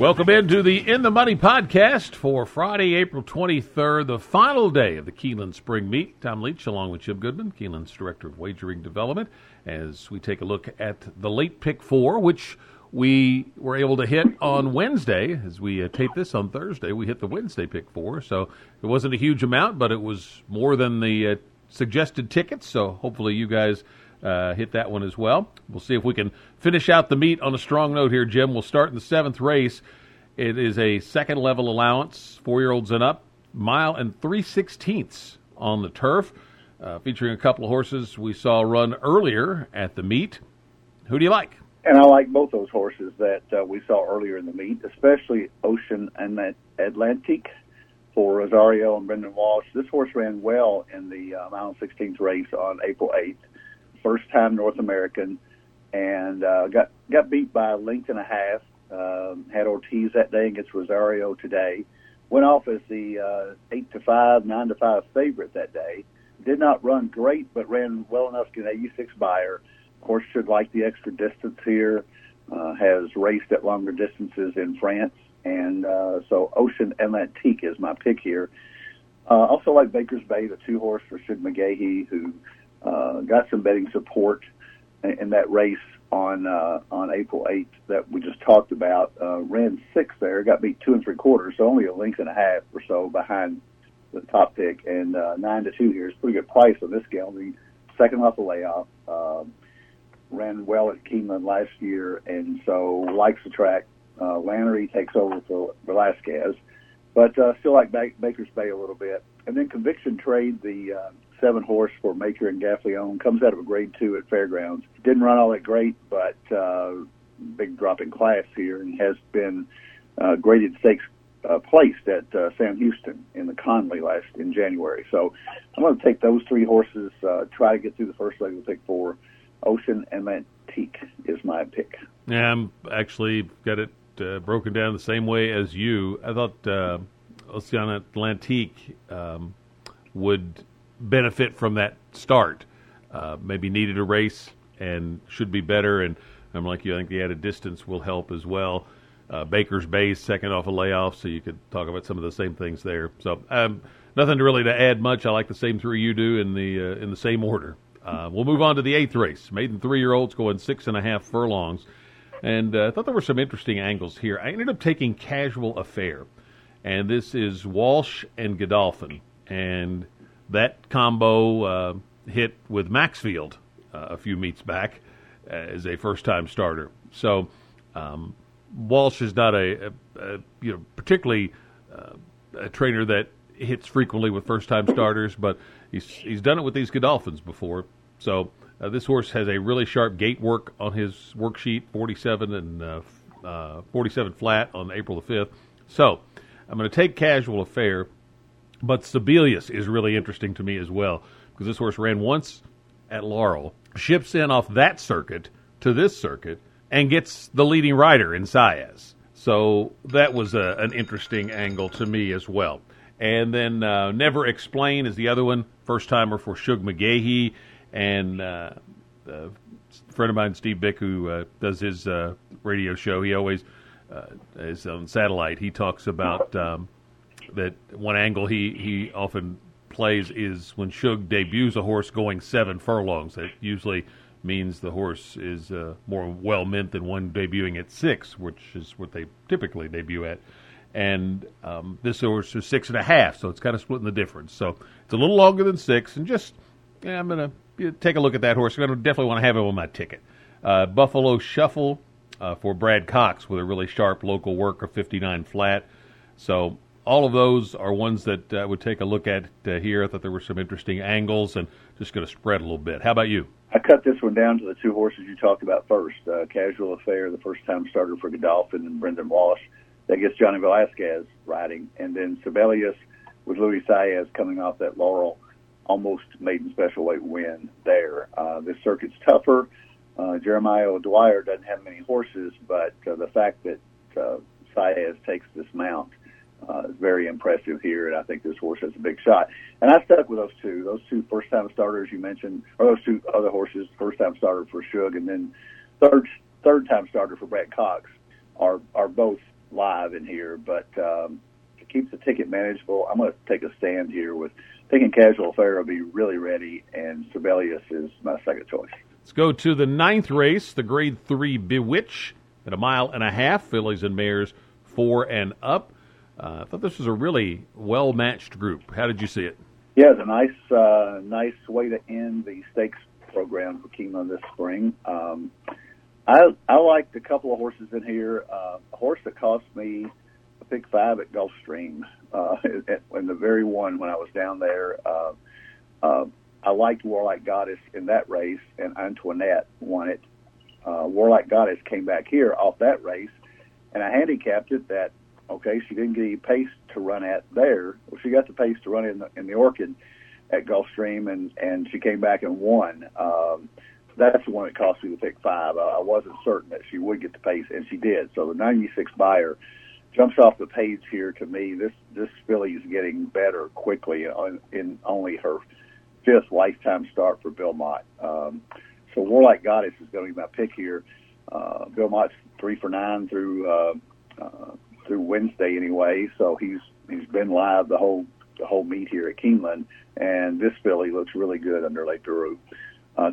Welcome into the In the Money podcast for Friday, April 23rd, the final day of the Keeneland Spring Meet. Tom Leach along with Chip Goodman, Keeneland's Director of Wagering Development, as we take a look at the late pick four, which we were able to hit on Wednesday. As we tape this on Thursday, we hit the Wednesday pick four, so it wasn't a huge amount, but it was more than the suggested tickets, so hopefully you guys hit that one as well. We'll see if we can finish out the meet on a strong note here, Jim. We'll start in the seventh race. It is a second-level allowance, four-year-olds and up, mile and 3/16 on the turf, featuring a couple of horses we saw run earlier at the meet. Who do you like? And I like both those horses that we saw earlier in the meet, especially Ocean and Atlantique for Rosario and Brendan Walsh. This horse ran well in the mile 16th race on April 8th. First time North American, and got beat by a length and a half. Had Ortiz that day against Rosario today. Went off as the 8-5, 9-5 favorite that day. Did not run great, but ran well enough to an 86 buyer. Of course, should like the extra distance here. Has raced at longer distances in France, and so Ocean Atlantique is my pick here. Also like Baker's Bay, the two horse for Sid McGahee, who got some betting support in that race on April 8th that we just talked about. Ran six there, got beat 2 3/4, so only a length and a half or so behind the top pick. And 9-2 here is pretty good price on this scale. The second off the layoff, ran well at Keeneland last year, and so likes the track. Lanerie takes over for Velasquez, but still like Baker's Bay a little bit. And then Conviction Trade, the seven horse for Maker and Gaffleone, comes out of a grade 2 at Fairgrounds. Didn't run all that great, but big drop in class here, and has been graded stakes placed at Sam Houston in the Conley in January. So I'm going to take those three horses, try to get through the first leg of the pick four. Ocean Atlantique is my pick. Yeah, I'm actually got it broken down the same way as you. I thought Ocean Atlantique would benefit from that start. Maybe needed a race and should be better. And I'm like you, I think the added distance will help as well. Baker's Bay, second off a layoff, so you could talk about some of the same things there. So nothing really to add much. I like the same three you do in the same order. We'll move on to the eighth race. Maiden three-year-olds going 6.5 furlongs. And I thought there were some interesting angles here. I ended up taking Casual Affair. And this is Walsh and Godolphin. And that combo hit with Maxfield a few meets back as a first-time starter. So Walsh is not a particularly a trainer that hits frequently with first-time starters, but he's done it with these Godolphins before. So this horse has a really sharp gate work on his worksheet, 47 and 47 flat on April the 5th. So I'm going to take Casual Affair. But Sibelius is really interesting to me as well, because this horse ran once at Laurel, ships in off that circuit to this circuit, and gets the leading rider in Saez. So that was an interesting angle to me as well. And then Never Explain is the other one, first-timer for Shug McGahee, and a friend of mine, Steve Bick, who does his radio show. He always is on satellite. He talks about... that one angle he often plays is when Shug debuts a horse going 7 furlongs. That usually means the horse is more well-meant than one debuting at 6, which is what they typically debut at. And this horse is 6.5, so it's kind of splitting the difference. So it's a little longer than 6, and I'm going to take a look at that horse. I definitely want to have him on my ticket. Buffalo Shuffle for Brad Cox with a really sharp local work of 59 flat. So... all of those are ones that I would take a look at here. I thought there were some interesting angles, and just going to spread a little bit. How about you? I cut this one down to the two horses you talked about first. Casual Affair, the first-time starter for Godolphin and Brendan Walsh. That gets Johnny Velasquez riding. And then Sibelius with Luis Saez coming off that Laurel, almost maiden special weight win there. This circuit's tougher. Jeremiah O'Dwyer doesn't have many horses, but the fact that Saez takes this mount, very impressive here, and I think this horse has a big shot. And I stuck with those two first-time starters you mentioned, or those two other horses, first-time starter for Shug and then third-time starter for Brad Cox, are both live in here, but to keep the ticket manageable, I'm going to take a stand here with thinking Casual Affair will be really ready, and Sibelius is my second choice. Let's go to the ninth race, the Grade 3 Bewitch, at 1.5 miles, fillies and mares 4 and up. I thought this was a really well-matched group. How did you see it? Yeah, it's a nice way to end the stakes program for Keeneland this spring. I liked a couple of horses in here. A horse that cost me a pick five at Gulfstream, in the very one when I was down there. I liked Warlike Goddess in that race, and Antoinette won it. Warlike Goddess came back here off that race, and I handicapped it that, okay, she didn't get any pace to run at there. Well, she got the pace to run in the Orchid at Gulfstream, and she came back and won. That's the one that cost me the pick five. I wasn't certain that she would get the pace, and she did. So the 96 buyer jumps off the page here to me. This filly is getting better quickly in only her fifth lifetime start for Belmont. So Warlike Goddess is going to be my pick here. Belmont's 3 for 9 through Wednesday anyway, so he's been live the whole meet here at Keeneland, and this filly looks really good under Le Duru.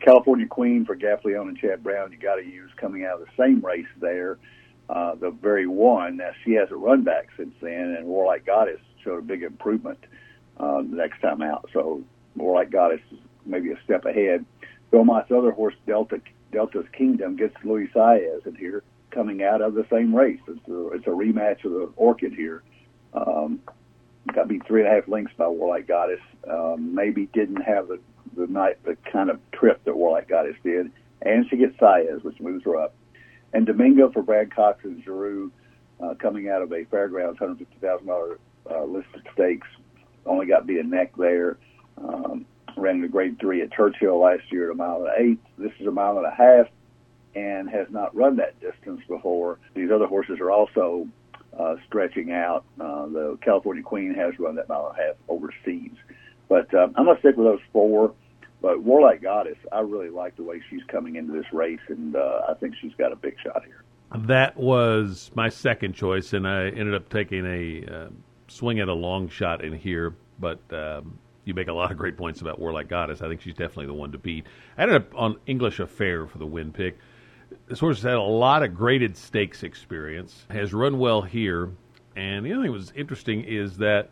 California Queen for Gaffleone and Chad Brown, you got to use coming out of the same race there, the very one. Now, she hasn't run back since then, and Warlike Goddess showed a big improvement the next time out. So Warlike Goddess is maybe a step ahead. Belmont's other horse, Delta's Kingdom, gets Luis Saez in here coming out of the same race. It's a rematch of the Orchid here. Got beat 3.5 lengths by Warlike Goddess. Maybe didn't have the kind of trip that Warlike Goddess did. And she gets Saez, which moves her up. And Domingo for Brad Cox and Giroux, coming out of a Fairgrounds $150,000 listed stakes. Only got beat a neck there. Ran into Grade 3 at Churchill last year at 1.8 miles. This is 1.5 miles and has not run that distance before. These other horses are also stretching out. The California Queen has run that 1.5 miles overseas. But I'm going to stick with those four. But Warlike Goddess, I really like the way she's coming into this race, and I think she's got a big shot here. That was my second choice, and I ended up taking a swing at a long shot in here. But you make a lot of great points about Warlike Goddess. I think she's definitely the one to beat. I ended up on English Affair for the win pick. This horse has had a lot of graded stakes experience, has run well here. And the other thing that was interesting is that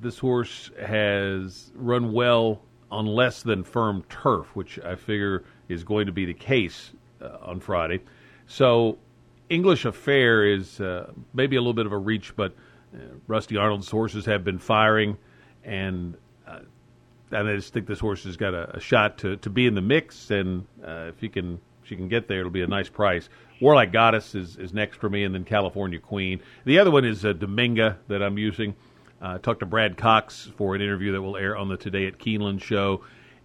this horse has run well on less than firm turf, which I figure is going to be the case on Friday. So English Affair is maybe a little bit of a reach, but Rusty Arnold's horses have been firing, and I just think this horse has got a shot to be in the mix, and if she can get there, it'll be a nice price. Warlike Goddess is next for me, and then California Queen. The other one is Domingo that I'm using. I talked to Brad Cox for an interview that will air on the Today at Keeneland show,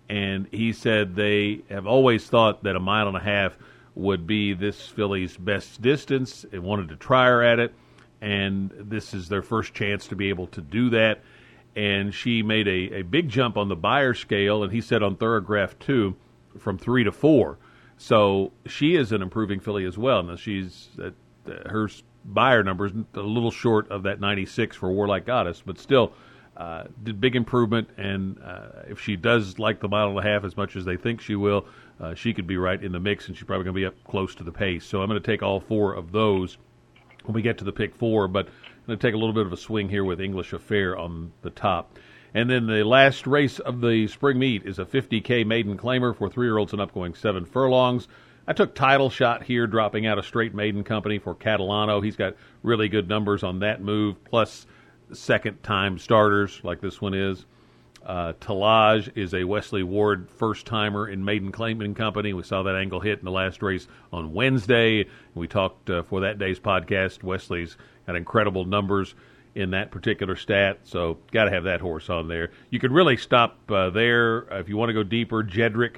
and he said they have always thought that 1.5 miles would be this filly's best distance. They wanted to try her at it, and this is their first chance to be able to do that. And she made a big jump on the buyer scale, and he said on Thoroughgraph 2 from 3 to 4. So she is an improving filly as well. Now, she's her buyer numbers a little short of that 96 for Warlike Goddess, but still did big improvement, and if she does like the 1.5 miles as much as they think she will, she could be right in the mix, and she's probably going to be up close to the pace. So I'm going to take all four of those when we get to the pick four, but I'm going to take a little bit of a swing here with English Affair on the top. And then the last race of the spring meet is a 50K maiden claimer for 3-year-olds and up, going 7 furlongs. I took Title Shot here, dropping out a straight maiden company for Catalano. He's got really good numbers on that move, plus second-time starters like this one is. Talaj is a Wesley Ward first-timer in maiden claiming company. We saw that angle hit in the last race on Wednesday. We talked for that day's podcast. Wesley's got incredible numbers in that particular stat, so got to have that horse on there. You could really stop there. If you want to go deeper, Jedrick.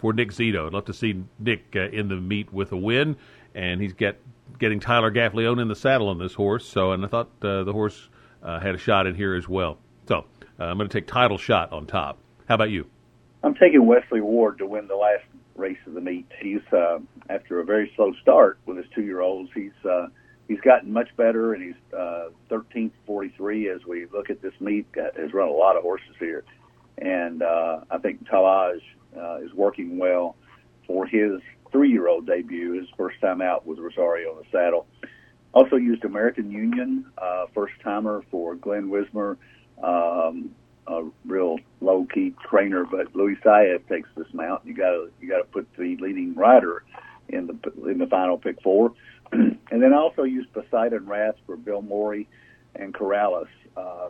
For Nick Zito. I'd love to see Nick in the meet with a win, and he's getting Tyler Gaffleone in the saddle on this horse. So, and I thought the horse had a shot in here as well. So I'm going to take Title Shot on top. How about you? I'm taking Wesley Ward to win the last race of the meet. He's after a very slow start with his 2-year-olds. He's He's gotten much better, and he's 13-43 as we look at this meet. Has run a lot of horses here, and I think Talaj is working well for his three-year-old debut, his first time out with Rosario on the saddle. Also used American Union, first-timer for Glenn Wismer, a real low-key trainer, but Luis Saez takes this mount. You got to put the leading rider in the final pick four. And then I also used Poseidon Rath for Bill Morey and Corrales.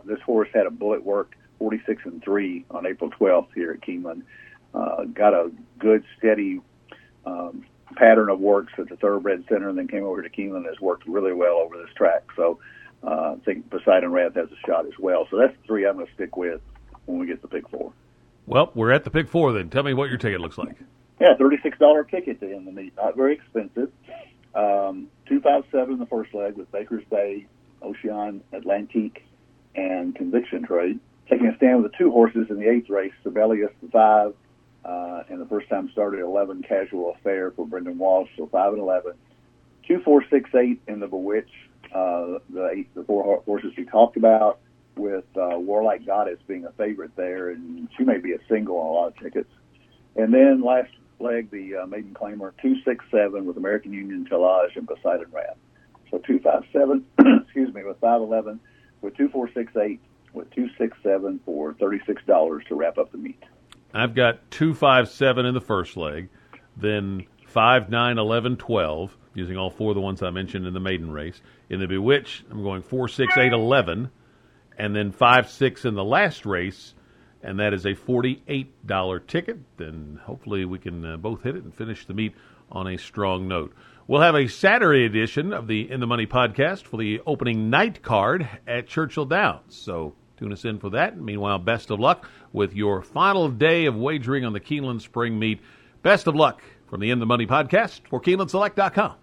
This horse had a bullet work 46-3 on April 12th here at Keeneland. Got a good, steady pattern of works at the Thoroughbred Center, and then came over to Keeneland and has worked really well over this track. So I think Poseidon Rath has a shot as well. So that's the three I'm going to stick with when we get to pick four. Well, we're at the pick four then. Tell me what your ticket looks like. Yeah, $36 ticket to end the meet. Not very expensive. 257 the first leg with Baker's Bay, Ocean Atlantique, and Conviction Trade. Taking a stand with the two horses in the eighth race, Sibelius the 5, and the first time started 11, Casual Affair for Brendan Walsh, so 5 and 11. 2, 4, 6, 8 in the Bewitch, the four horses we talked about, with Warlike Goddess being a favorite there, and she may be a single on a lot of tickets. And then last leg, the maiden claimer, 2, 6, 7 with American Union, Talaj, and Poseidon Rath. So 2, 5, 7, excuse me, with 5, 11, with 2, 4, 6, 8, with 2, 6, 7 for $36 to wrap up the meet. I've got 2, 5, 7 in the first leg, then 5, 9, 11, 12, using all four of the ones I mentioned in the maiden race. In the Bewitch, I'm going 4, 6, 8, 11, and then 5, 6 in the last race. And that is a $48 ticket, and hopefully we can both hit it and finish the meet on a strong note. We'll have a Saturday edition of the In the Money podcast for the opening night card at Churchill Downs. So tune us in for that. Meanwhile, best of luck with your final day of wagering on the Keeneland Spring Meet. Best of luck from the In the Money podcast for KeenelandSelect.com.